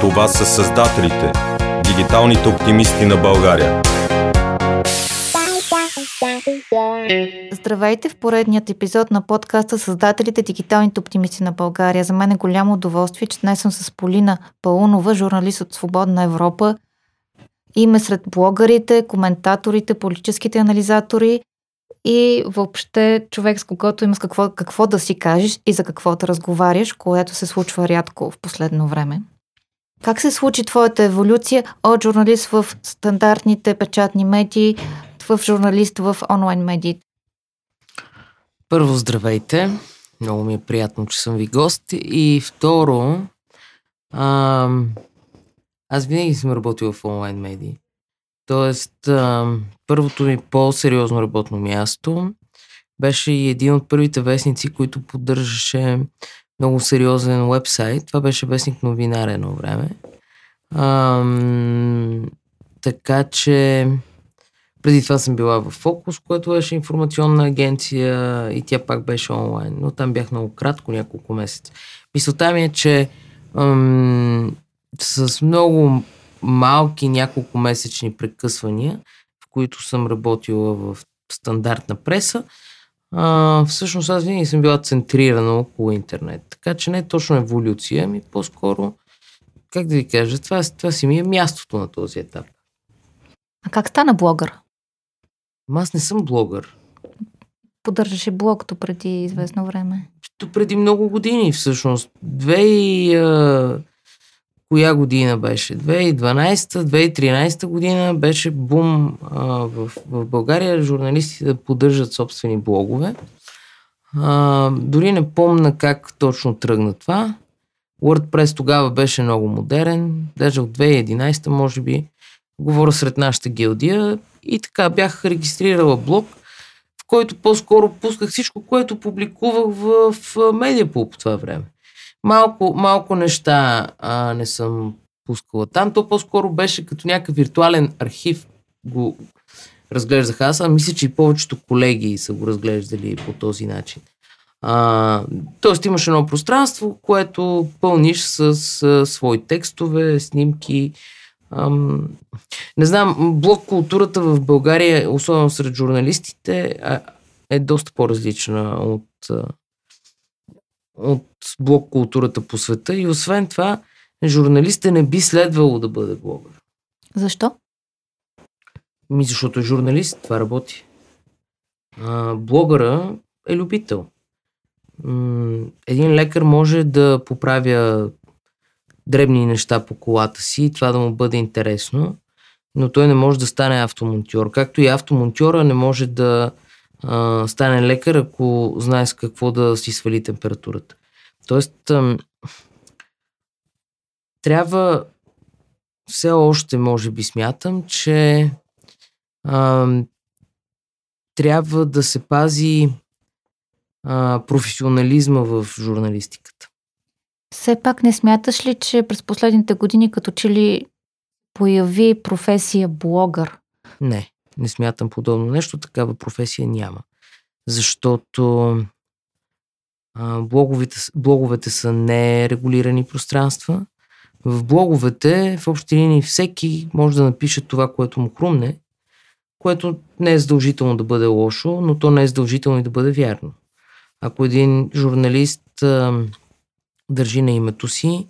Това са създателите, дигиталните оптимисти на България. Здравейте в поредният епизод на подкаста Създателите, дигиталните оптимисти на България. За мен е голямо удоволствие, че днес съм с Полина Паунова, журналист от Свободна Европа. Име сред блогърите, коментаторите, политическите анализатори и въобще човек, с когото имаш какво да си кажеш и за какво да разговаряш, което се случва рядко в последно време. Как се случи твоята еволюция от журналист в стандартните печатни медии в журналист в онлайн медиите? Първо, здравейте. Много ми е приятно, че съм ви гост. И второ, аз винаги съм работил в онлайн медии. Тоест, първото ми по-сериозно работно място беше и един от първите вестници, които поддържаше много сериозен уебсайт. Това беше вестник Новинар едно време. Така че преди това съм била в Фокус, което беше информационна агенция и тя пак беше онлайн, но там бях много кратко, няколко месеца. Мисълта ми е, че с много малки няколко месечни прекъсвания, в които съм работила в стандартна преса, всъщност аз винаги съм била центрирана около интернет. Така че не е точно еволюция, ами по-скоро, как да ви кажа, това си ми е мястото на този етап. А как стана блогър? Аз не съм блогър. Поддържаше блог преди известно време. Преди много години всъщност. Коя година беше? 2012-2013 година беше бум в България. Журналистите да поддържат собствени блогове. Дори не помна как точно тръгна това. WordPress тогава беше много модерен. Даже от 2011 може би. Говоря сред нашата гилдия и така бях регистрирала блог, в който по-скоро пусках всичко, което публикувах в Mediapool по това време. Малко неща не съм пускала там. То по-скоро беше като някакъв виртуален архив го разглеждах аз, а мисля, че и повечето колеги са го разглеждали по този начин. Тоест имаш едно пространство, което пълниш с свои текстове, снимки. Не знам, блог културата в България, особено сред журналистите, е доста по-различна от блог културата по света и освен това журналистът не би следвало да бъде блогър. Защо? Защото е журналист, това работи. Блогъра е любител. Един лекар може да поправя дребни неща по колата си и това да му бъде интересно, но той не може да стане автомонтьор. Както и автомонтьора не може да стане лекар, ако знае с какво да си свали температурата. Тоест, трябва все още, може би смятам, че трябва да се пази професионализма в журналистиката. Все пак не смяташ ли, че през последните години като че ли появи професия блогър? Не смятам подобно нещо. Такава професия няма. Защото блоговете са нерегулирани пространства. В блоговете, в общи линии, всеки може да напише това, което му хрумне, което не е задължително да бъде лошо, но то не е задължително и да бъде вярно. Ако един журналист държи на името си,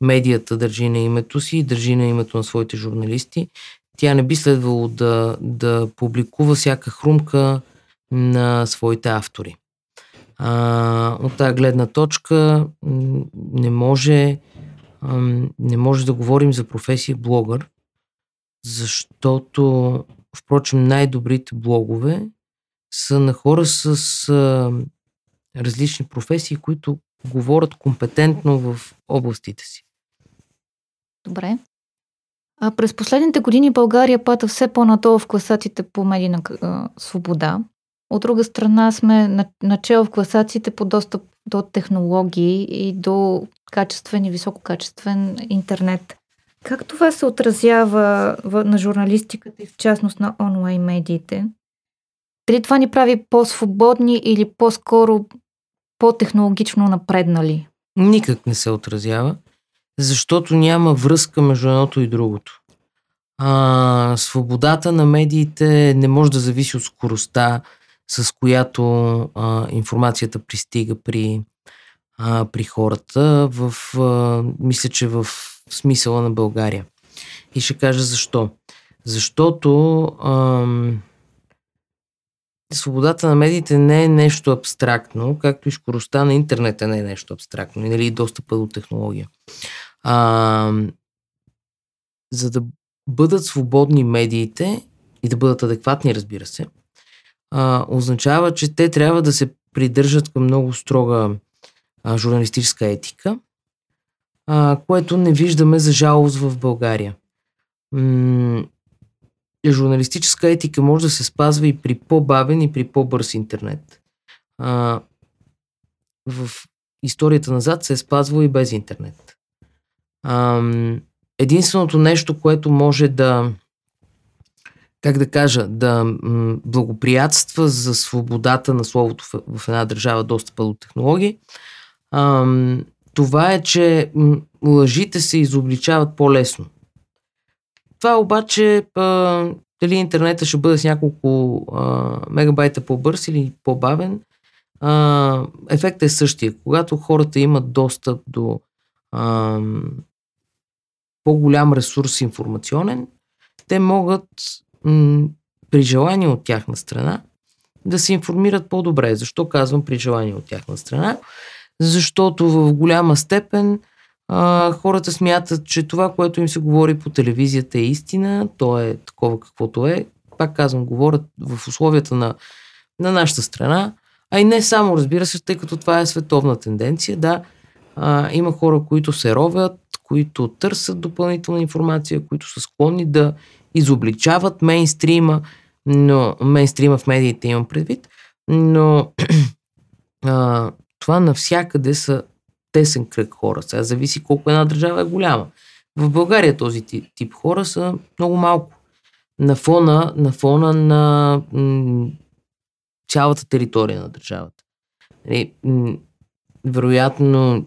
медията държи на името си, държи на името на своите журналисти. Тя не би следвало да публикува всяка хрумка на своите автори. От тази гледна точка не може да говорим за професия блогър, защото, впрочем, най-добрите блогове са на хора с различни професии, които говорят компетентно в областите си. Добре. А през последните години България пада все по-надолу в класациите по медийна свобода. От друга страна сме начело в класациите по достъп до технологии и до качествен и висококачествен интернет. Как това се отразява на журналистиката и в частност на онлайн медиите? Дали това ни прави по-свободни или по-скоро по-технологично напреднали? Никак не се отразява. защото няма връзка между едното и другото. Свободата на медиите не може да зависи от скоростта, с която информацията пристига при хората, мисля, че в смисъла на България. И ще кажа защо. Защото свободата на медиите не е нещо абстрактно, както и скоростта на интернета не е нещо абстрактно, и нали, достъпа до технология. За да бъдат свободни медиите и да бъдат адекватни, разбира се, означава, че те трябва да се придържат към много строга журналистическа етика, което не виждаме за жалост в България. Журналистическа етика може да се спазва и при по-бавен и при по-бърз интернет. В историята назад се е спазвало и без интернет. Единственото нещо, което може да, да благоприятства за свободата на словото в една държава, достъпа до технологии, това е, че лъжите се изобличават по-лесно. Това обаче, дали интернета ще бъде с няколко мегабайта по-бърз или по-бавен, ефектът е същия. Когато хората имат достъп до по-голям ресурс информационен, те могат при желание от тяхна страна да се информират по-добре. Защо казвам при желание от тяхна страна? Защото в голяма степен хората смятат, че това, което им се говори по телевизията е истина, то е такова каквото е. Пак казвам, говорят в условията на нашата страна, а и не само, разбира се, тъй като това е световна тенденция. Да, има хора, които се ровят, които търсят допълнителна информация, които са склонни да изобличават мейнстрима, но мейнстрима в медиите имам предвид, но това навсякъде са тесен кръг хора. Сега зависи колко една държава е голяма. В България този тип хора са много малко. На фона на цялата територия на държавата. Вероятно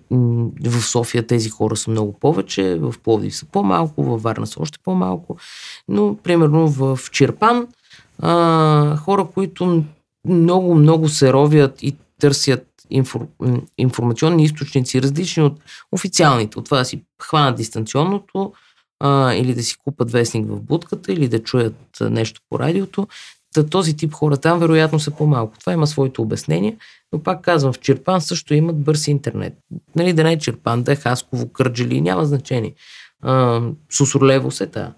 в София тези хора са много повече, в Пловдив са по-малко, във Варна са още по-малко, но примерно в Чирпан хора, които много се ровят и търсят информационни източници, различни от официалните. От това да си хванат дистанционното или да си купат вестник в будката, или да чуят нещо по радиото. Този тип хора там вероятно са по-малко. Това има своето обяснение, но пак казвам, в Чирпан също имат бърз интернет. Нали, да не е Чирпан, да е Хасково, Кърджали, няма значение. Сусорлево се тая.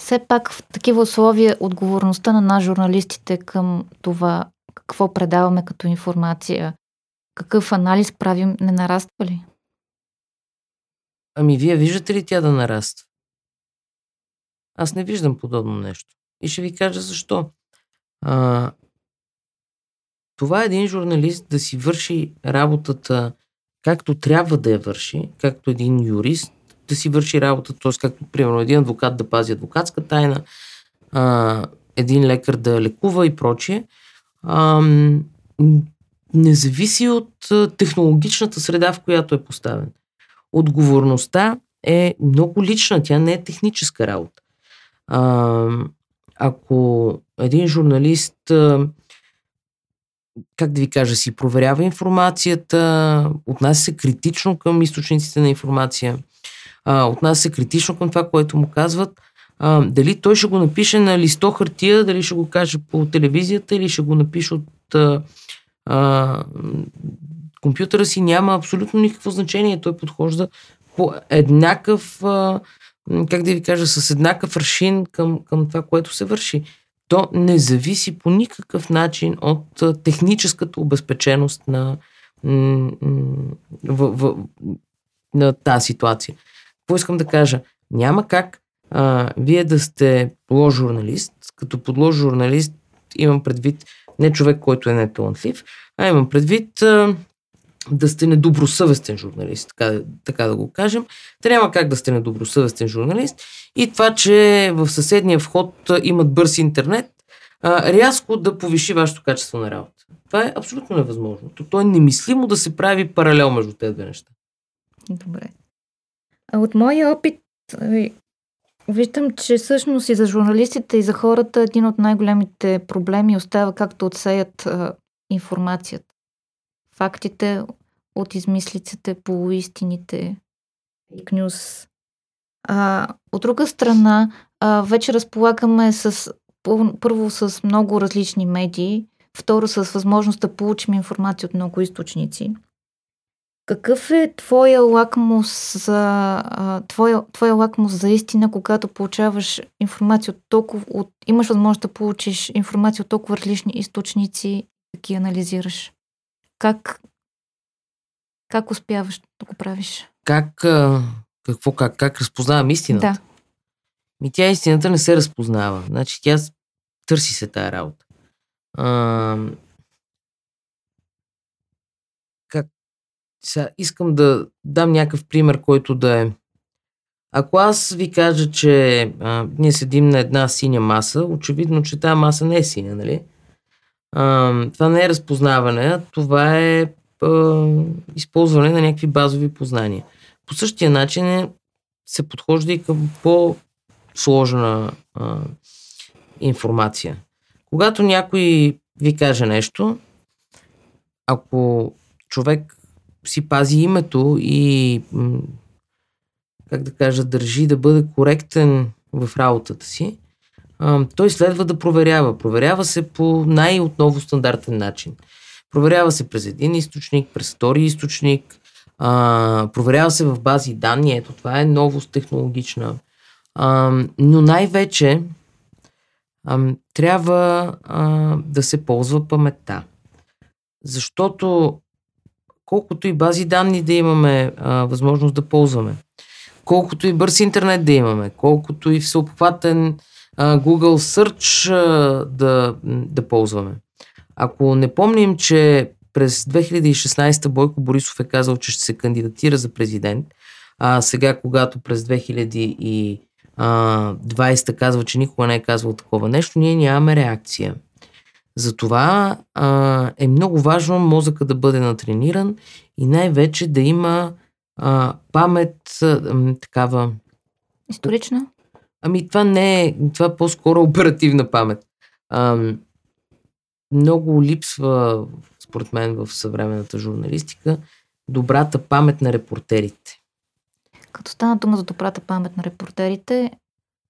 Все пак в такива условия отговорността на нас, журналистите, към това какво предаваме като информация, какъв анализ правим, не нараства ли? Ами вие виждате ли тя да нараства? Аз не виждам подобно нещо. И ще ви кажа защо. Това е един журналист да си върши работата както трябва да я върши, както един юрист да си върши работата, т.е. както, примерно, един адвокат да пази адвокатска тайна, един лекар да лекува и прочие. Не зависи от технологичната среда, в която е поставен. Отговорността е много лична, тя не е техническа работа. Ако един журналист, как да ви кажа, си проверява информацията, отнася се критично към източниците на информация, отнася се критично към това, което му казват, дали той ще го напише на листо хартия, дали ще го каже по телевизията или ще го напише от компютъра си, няма абсолютно никакво значение. Той подхожда по еднакъв, с еднакъв аршин към това, което се върши. То не зависи по никакъв начин от техническата обезпеченост на тази ситуация. Какво искам да кажа? Няма как вие да сте лош журналист. Като под лош журналист имам предвид не човек, който е неталантлив, а имам предвид да сте недобросъвестен журналист, така да го кажем. Та няма как да сте недобросъвестен журналист и това, че в съседния вход имат бърз интернет, рязко да повиши вашето качество на работа. Това е абсолютно невъзможно. То е немислимо да се прави паралел между тези две неща. Добре. От моя опит виждам, че всъщност и за журналистите, и за хората един от най-големите проблеми остава както отсеят информацията. Фактите от измислиците, полуистините, фейк нюс. От друга страна, вече разполагаме първо с много различни медии, второ с възможност да получим информация от много източници. Какъв е твоя лакмус за истина, когато получаваш информация от толкова, имаш възможност да получиш информация от толкова различни източници, да ги анализираш? Как успяваш да го правиш? Как разпознавам истината? Да. Тя истината не се разпознава. Значи тя търси се тая работа. Сега искам да дам някакъв пример, който да е. Ако аз ви кажа, че ние седим на една синя маса, очевидно, че тая маса не е синя, нали? Това не е разпознаване, а това е използване на някакви базови познания. По същия начин се подхожда и към по-сложна информация. Когато някой ви каже нещо, ако човек си пази името и, държи да бъде коректен в работата си, той следва да проверява. Проверява се по най-отново стандартен начин. Проверява се през един източник, през втори източник, проверява се в бази данни. Ето, това е новост технологична. Но най-вече трябва да се ползва паметта. Защото колкото и бази данни да имаме възможност да ползваме, колкото и бърз интернет да имаме, колкото и всеобхватен Google Search да ползваме. Ако не помним, че през 2016 Бойко Борисов е казал, че ще се кандидатира за президент, а сега, когато през 2020 казва, че никога не е казвал такова нещо, ние нямаме реакция. Затова е много важно мозъка да бъде натрениран и най-вече да има памет такава... Исторична? Това не е... Това е по-скоро оперативна памет. Много липсва, според мен, в съвременната журналистика, добрата памет на репортерите. Като стана дума за добрата памет на репортерите,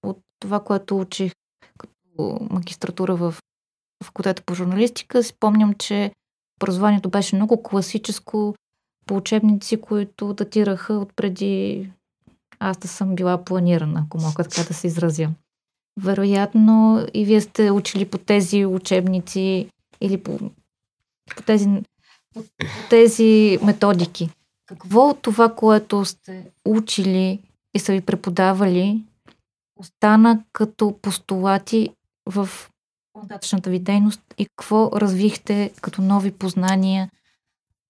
от това, което учих като магистратура в факултета по журналистика, спомням, че образованието беше много класическо по учебници, които датираха отпреди аз да съм била планирана, ако мога така да се изразя. Вероятно и вие сте учили по тези учебници или по тези методики. Какво от това, което сте учили и са ви преподавали, остана като постулати в по-нататъчната ви дейност и какво развихте като нови познания,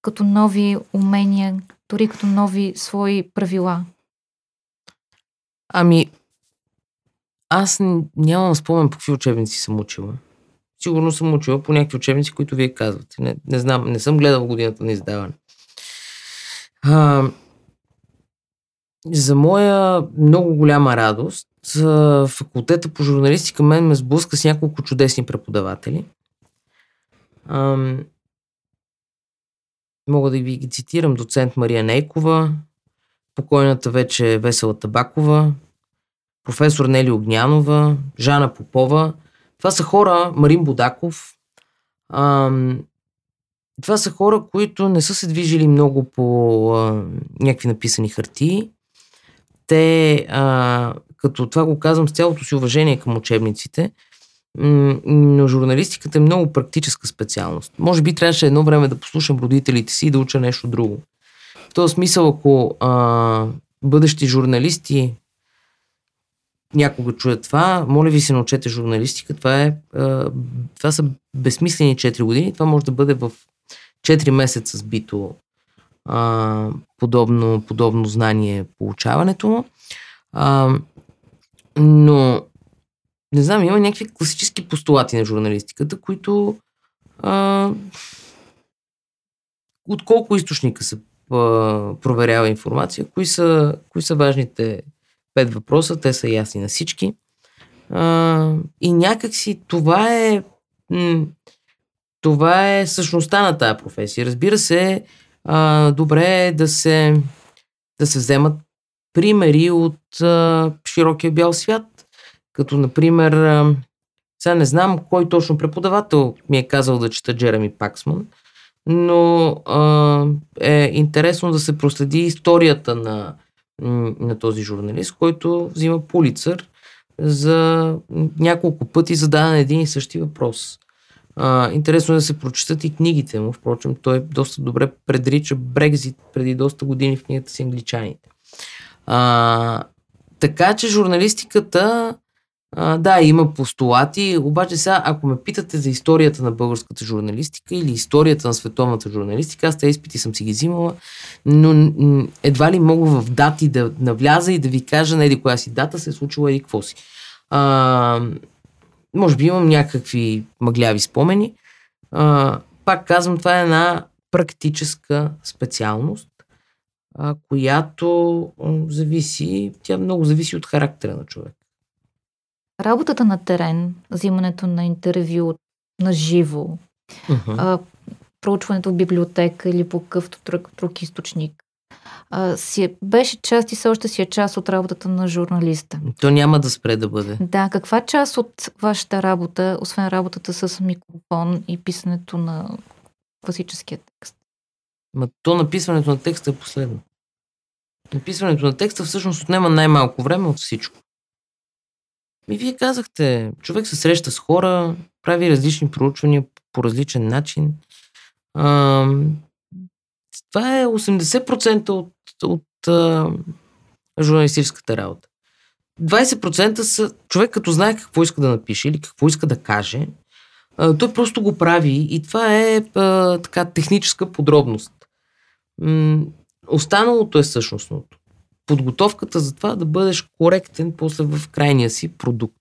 като нови умения, дори като нови свои правила? Аз нямам спомен по какви учебници съм учила. Сигурно съм учила по някакви учебници, които вие казвате. Не знам, не съм гледал годината на издаване. За моя много голяма радост, факултета по журналистика мен ме сблъска с няколко чудесни преподаватели. Мога да ви цитирам: доцент Мария Нейкова, покойната вече Весела Табакова, професор Нели Огнянова, Жана Попова. Това са хора, Марин Бодаков. Това са хора, които не са се движили много по някакви написани хартии. Те, като това го казвам с цялото си уважение към учебниците, но журналистиката е много практическа специалност. Може би трябваше едно време да послушам родителите си и да уча нещо друго. В този смисъл, ако бъдещи журналисти някога чуят това, моля ви се, научете журналистика. Това са безсмислени 4 години. Това може да бъде в 4 месеца сбито подобно знание получаването му. Но не знам, има някакви класически постулати на журналистиката, които от колко източника са проверява информация. Кои са важните 5 въпроса? Те са ясни на всички. И някакси това е същността на тази професия. Разбира се, добре е да се вземат примери от широкия бял свят. Като, например, сега не знам кой точно преподавател ми е казал да чета Джереми Паксман, но е интересно да се проследи историята на този журналист, който взима Пулицър за няколко пъти зададен един и същи въпрос. Интересно е да се прочитат и книгите му, впрочем, той доста добре предрича Брекзит преди доста години в книгата си "Англичаните". Така че журналистиката, да, има постулати, обаче сега, ако ме питате за историята на българската журналистика или историята на световната журналистика, аз тези изпити съм си ги взимала, но едва ли мога в дати да навляза и да ви кажа на еди коя си дата се е случила еди какво си. Може би имам някакви мъгляви спомени. Пак казвам, това е една практическа специалност, която зависи, тя много зависи от характера на човек. Работата на терен, взимането на интервю на живо, проучването в библиотека или по какъвто друг източник, беше част и все още си е част от работата на журналиста. То няма да спре да бъде. Да, каква част от вашата работа, освен работата с микрофон и писането на класическия текст? То написването на текста е последно. Написването на текста всъщност отнема най-малко време от всичко. И вие казахте, човек се среща с хора, прави различни проучвания по различен начин. Това е 80% от журналистическата работа. 20% са човек като знае какво иска да напише или какво иска да каже, той просто го прави и това е така техническа подробност. Останалото е същностното. Подготовката за това да бъдеш коректен после в крайния си продукт.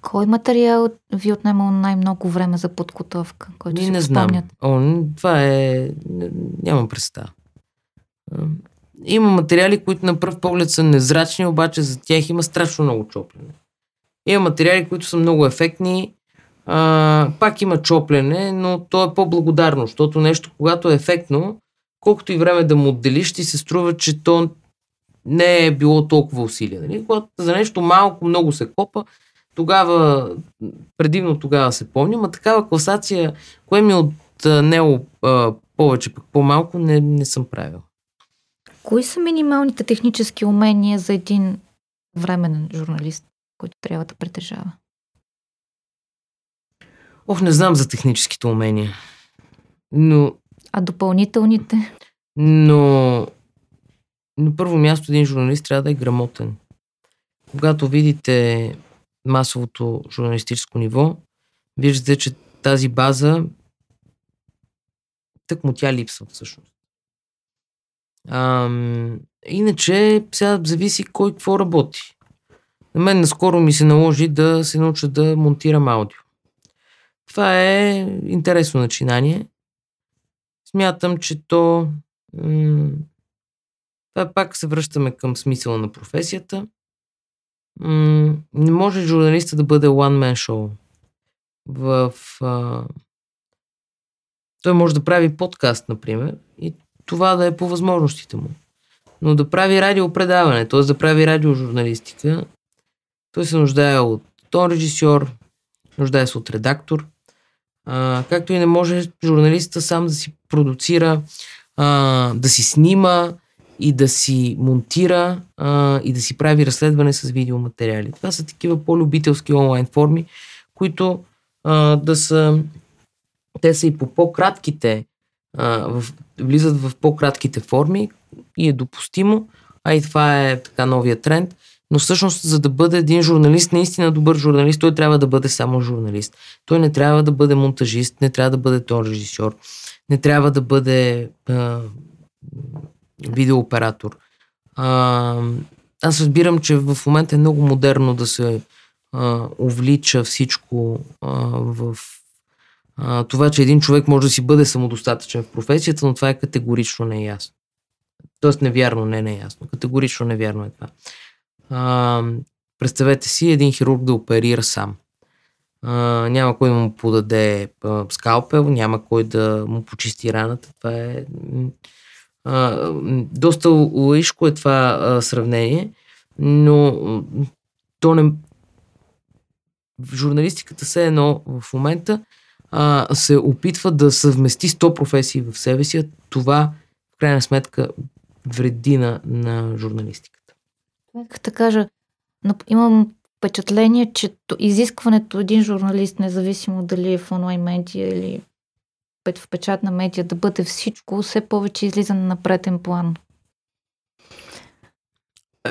Кой материал ви отнема най-много време за подготовка? Който не спомнят? Знам. Това е... Нямам представа. Има материали, които на пръв поглед са незрачни, обаче за тях има страшно много чоплене. Има материали, които са много ефектни. Пак има чоплене, но то е по-благодарно, защото нещо, когато е ефектно, колкото и време да му отделиш, ти се струва, че то не е било толкова усилие. Нали? Когато за нещо малко, много се копа, тогава, предимно тогава се помня, а такава класация, кое ми от него повече, пък по-малко, не съм правил. Кои са минималните технически умения за един временен журналист, който трябва да притежава? Не знам за техническите умения, но... А допълнителните? Но на първо място един журналист трябва да е грамотен. Когато видите масовото журналистическо ниво, виждате, че тази база тъкмо тя липсва всъщност. Иначе сега зависи кой какво работи. На мен наскоро ми се наложи да се науча да монтирам аудио. Това е интересно начинание. Смятам, че то... Това пак се връщаме към смисъла на професията. Не може журналиста да бъде one-man show. Той може да прави подкаст, например, и това да е по възможностите му. Но да прави радиопредаване, т.е. да прави радиожурналистика, той се нуждае от тон режисьор, нуждае се от редактор, както и не може журналиста сам да си продуцира, да си снима и да си монтира и да си прави разследване с видеоматериали. Това са такива по-любителски онлайн форми, които те са и по-кратките, влизат в по-кратките форми и е допустимо, а и това е така новия тренд. Но всъщност, за да бъде един журналист, наистина добър журналист, той трябва да бъде само журналист. Той не трябва да бъде монтажист, не трябва да бъде тон режисьор, не трябва да бъде видеооператор. Аз разбирам, че в момента е много модерно да се увлича всичко в това, че един човек може да си бъде самодостатъчен в професията, но това е категорично неясно. Тоест невярно, не неясно. Категорично невярно е това. Представете си един хирург да оперира сам. Няма кой да му подаде скалпел, няма кой да му почисти раната. Това е... доста лаишко е това сравнение, но то не... В журналистиката все едно в момента се опитва да съвмести 100 професии в себе си, а това в крайна сметка вреди на журналистиката. Нека да кажа, имам впечатление, че изискването един журналист, независимо дали е в онлайн медия или в печатна медия, да бъде всичко, все повече излиза на преден план.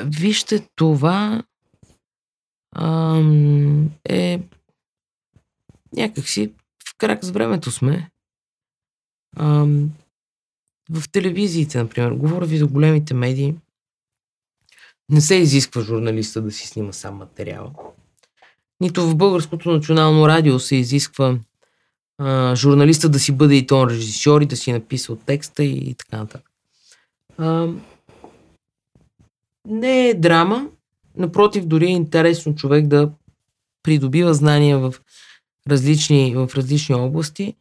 Вижте, това е някакси в крак с времето сме. В телевизиите, например, говоря ви за големите медии, не се изисква журналиста да си снима сам материала. Нито в Българското национално радио се изисква журналиста да си бъде и тон режисьор и да си написал текста и така нататък. Не е драма, напротив, дори е интересно човек да придобива знания в различни области.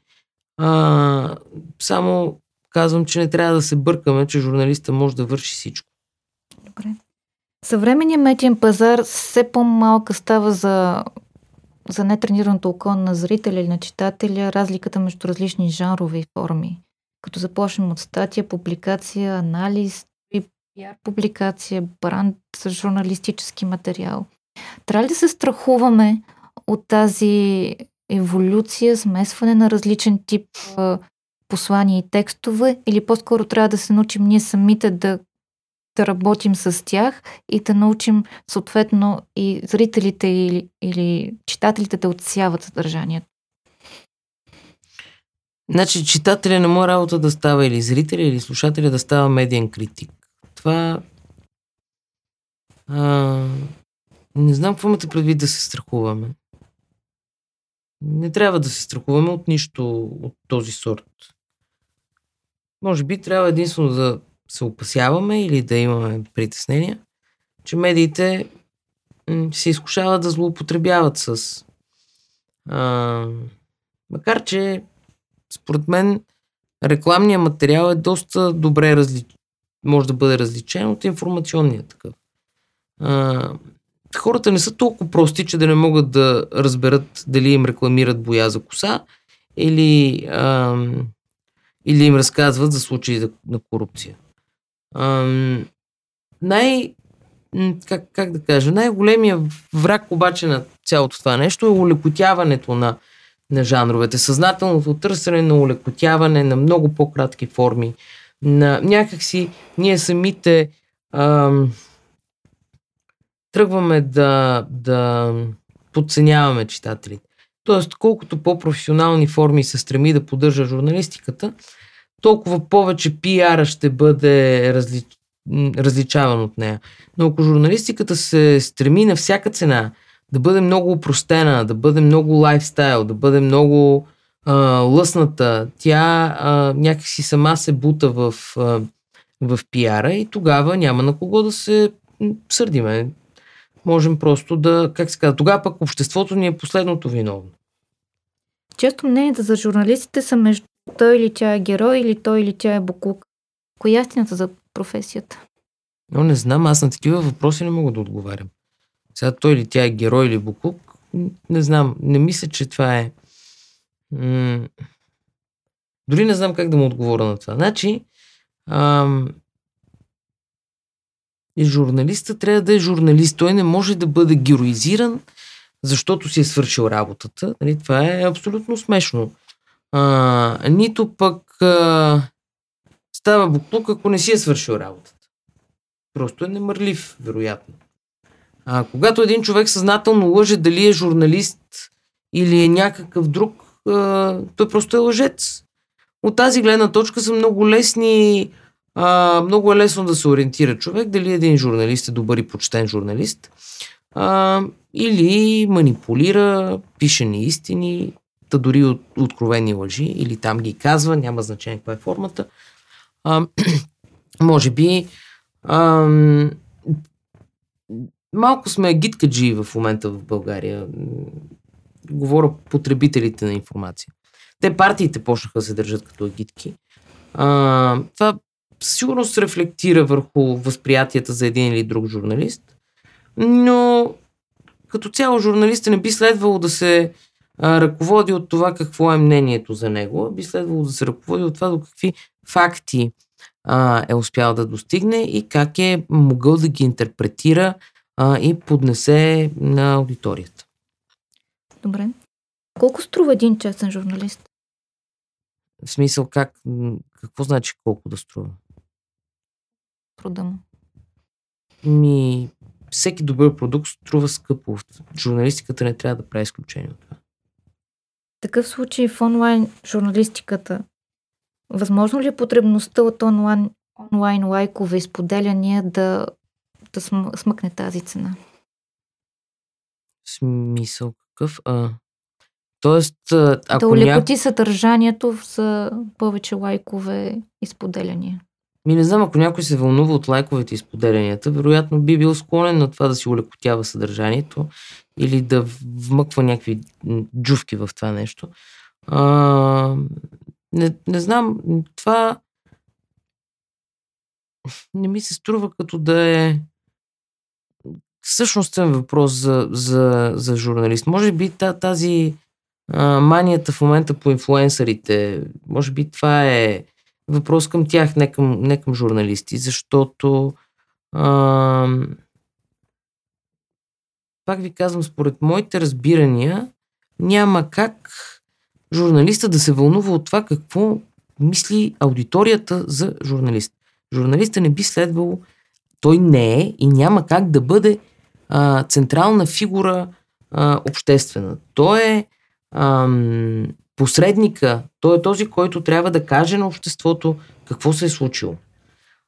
Само казвам, че не трябва да се бъркаме, че журналиста може да върши всичко. Добре. Съвременният медиен пазар все по-малка става за нетренираното око на зрителя или на читателя, разликата между различни жанрове и форми. Като започнем от статия, публикация, анализ, PR публикация, бранд, журналистически материал. Трябва ли да се страхуваме от тази еволюция, смесване на различен тип послания и текстове, или по-скоро трябва да се научим ние самите да работим с тях и да научим съответно и зрителите или читателите да отсяват съдържанието? Значи читателя не му е работа да става или зрителя, или слушателя да става медиен критик. Това не знам какво имате предвид да се страхуваме. Не трябва да се страхуваме от нищо от този сорт. Може би трябва единствено да се опасяваме или да имаме притеснения, че медиите се изкушават да злоупотребяват с... макар че според мен рекламният материал е доста добре може да бъде различен от информационния такъв. Хората не са толкова прости, че да не могат да разберат дали им рекламират боя за коса или им разказват за случаи на корупция. Най-големия враг обаче на цялото това нещо е улекотяването на жанровете, съзнателното търсене на улекотяване на много по-кратки форми, на някакси ние самите тръгваме да подценяваме читателите. Тоест, колкото по-професионални форми се стреми да поддържа журналистиката, толкова повече пиара ще бъде различаван от нея. Но ако журналистиката се стреми на всяка цена да бъде много опростена, да бъде много лайфстайл, да бъде много лъсната, тя някакси сама се бута в пиара и тогава няма на кого да се сърдиме. Можем просто тогава пък обществото ни е последното виновно. Често мнението за журналистите са между той или тя е герой, или той или тя е буклук. Коя е истината за професията? Но не знам, аз на такива въпроси не мога да отговарям. Сега той или тя е герой или буклук, не знам, не мисля, че това е... Дори не знам как да му отговоря на това. Значи, и журналистът трябва да е журналист. Той не може да бъде героизиран, защото си е свършил работата. Нали? Това е абсолютно смешно. Нито пък става буклук, ако не си е свършил работата. Просто е немърлив, вероятно. Когато един човек съзнателно лъже дали е журналист или е някакъв друг, той просто е лъжец. От тази гледна точка са много лесни... много е лесно да се ориентира човек дали един журналист е добър и почтен журналист или манипулира, пише неистини, та дори от откровени лъжи, или там ги казва, няма значение каква е формата. Може би малко сме гиткаджи в момента в България. Говоря потребителите на информация. Те партиите почнаха да се държат като агитки. Това сигурно се рефлектира върху възприятията за един или друг журналист, но като цяло журналистът не би следвало да се ръководи от това какво е мнението за него, би следвало да се ръководи от това до какви факти е успял да достигне и как е могъл да ги интерпретира и поднесе на аудиторията. Добре. Колко струва един честен журналист? В смисъл как? Какво значи колко да струва? Труда му. Всеки добър продукт струва скъпо. Журналистиката не трябва да прави изключение от това. В такъв случай в онлайн журналистиката, възможно ли е потребността от онлайн лайкове и споделяния да смъкне тази цена? В смисъл какъв? Тоест, ако да улекоти съдържанието за повече лайкове и споделяния. Не знам, ако някой се вълнува от лайковете и споделянията, вероятно би бил склонен на това да си улекотява съдържанието или да вмъква някакви джувки в това нещо. Не знам, това не ми се струва като да е същностен въпрос за журналист. Може би тази манията в момента по инфлуенсърите, може би това е въпрос към тях, не към журналисти, защото пак ви казвам, според моите разбирания, няма как журналиста да се вълнува от това какво мисли аудиторията за журналист. Журналиста не би следвало, той не е и няма как да бъде централна фигура обществена. Той е посредника, той е този, който трябва да каже на обществото какво се е случило.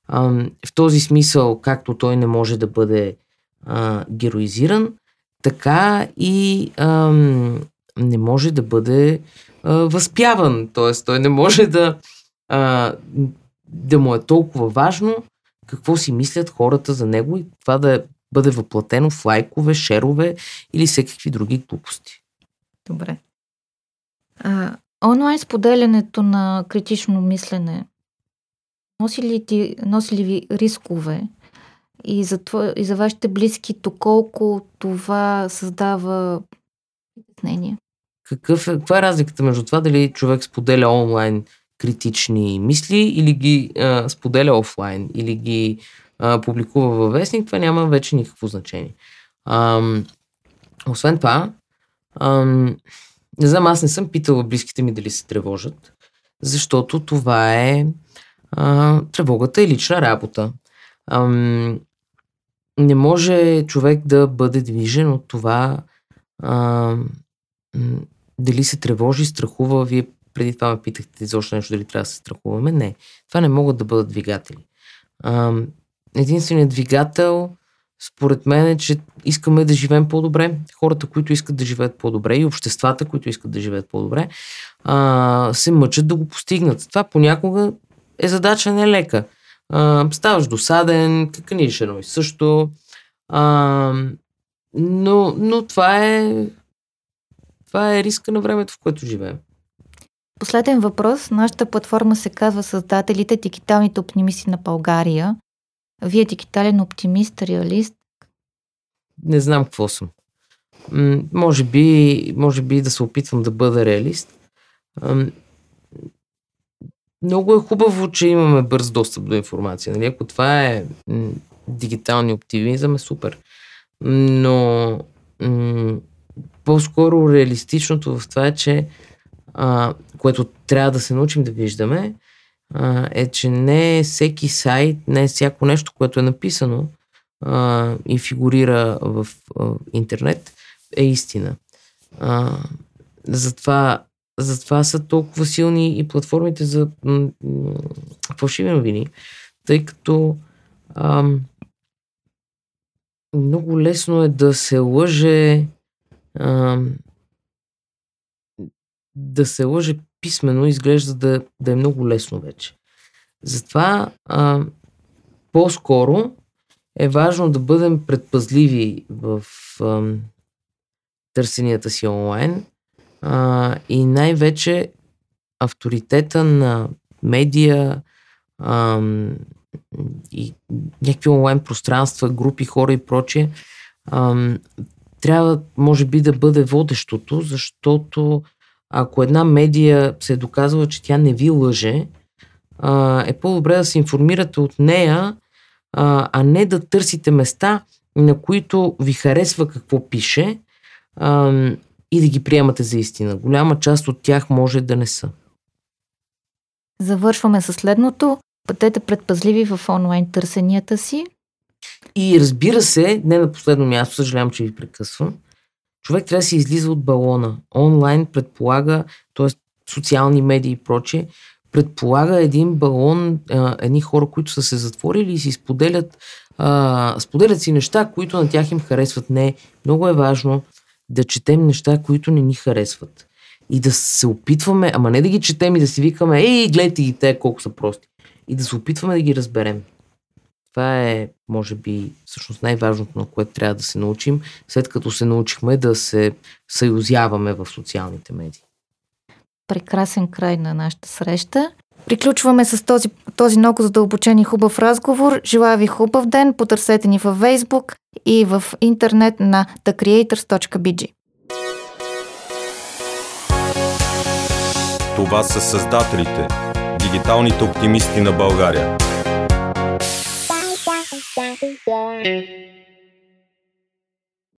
В този смисъл, както той не може да бъде героизиран, така и не може да бъде възпяван. Тоест, той не може да му е толкова важно какво си мислят хората за него и това да бъде въплатено в лайкове, шерове или всякакви други глупости. Добре. Онлайн споделянето на критично мислене носи ли ви рискове и за вашите близки, доколко това създава мнение? Каква е разликата между това дали човек споделя онлайн критични мисли или ги споделя офлайн, или ги публикува във вестник? Това няма вече никакво значение. Освен това, не знам, аз не съм питала близките ми дали се тревожат, защото това е тревогата и лична работа. Не може човек да бъде движен от това дали се тревожи, страхува. Вие преди това ме питахте изобщо нещо, дали трябва да се страхуваме. Не, това не могат да бъдат двигатели. Единственият двигател според мен е, че искаме да живеем по-добре. Хората, които искат да живеят по-добре и обществата, които искат да живеят по-добре, се мъчат да го постигнат. Това понякога е задача нелека. Ставаш досаден, какъниш едно и също. Но това е риска на времето, в което живеем. Последен въпрос. Нашата платформа се казва Създателите, дигиталните оптимисти на България. Вие дигитален оптимист, реалист? Не знам какво съм. Може би да се опитвам да бъда реалист. Много е хубаво, че имаме бърз достъп до информация. Нали? Ако това е дигитални оптимизъм, е супер. Но по-скоро реалистичното в това е, че което трябва да се научим да виждаме, е, че не всеки сайт, не всяко нещо, което е написано и фигурира в интернет, е истина. Затова са толкова силни и платформите за фалшиви новини, тъй като много лесно е да се лъже да се лъже писмено изглежда да е много лесно вече. Затова по-скоро е важно да бъдем предпазливи в търсенията си онлайн и най-вече авторитета на медия и някакви онлайн пространства, групи, хора и прочие, трябва, може би, да бъде водещото, защото ако една медия се е доказала, че тя не ви лъже, е по-добре да се информирате от нея, а не да търсите места, на които ви харесва какво пише и да ги приемате за истина. Голяма част от тях може да не са. Завършваме със следното. Бъдете предпазливи в онлайн търсенията си. И разбира се, не на последно място, съжалявам, че ви прекъсвам, човек трябва да се излиза от балона. Онлайн предполага, т.е. социални медии и прочее, предполага един балон, едни хора, които са се затворили и си споделят си неща, които на тях им харесват. Не, много е важно да четем неща, които не ни харесват. И да се опитваме, ама не да ги четем и да си викаме, гледайте ги те, колко са прости. И да се опитваме да ги разберем. Това е, може би, всъщност най-важното, на което трябва да се научим, след като се научихме да се съюзяваме в социалните медии. Прекрасен край на нашата среща. Приключваме с този много задълбочен и хубав разговор. Желая ви хубав ден, потърсете ни във Facebook и в интернет на thecreators.bg. Това са създателите, дигиталните оптимисти на България.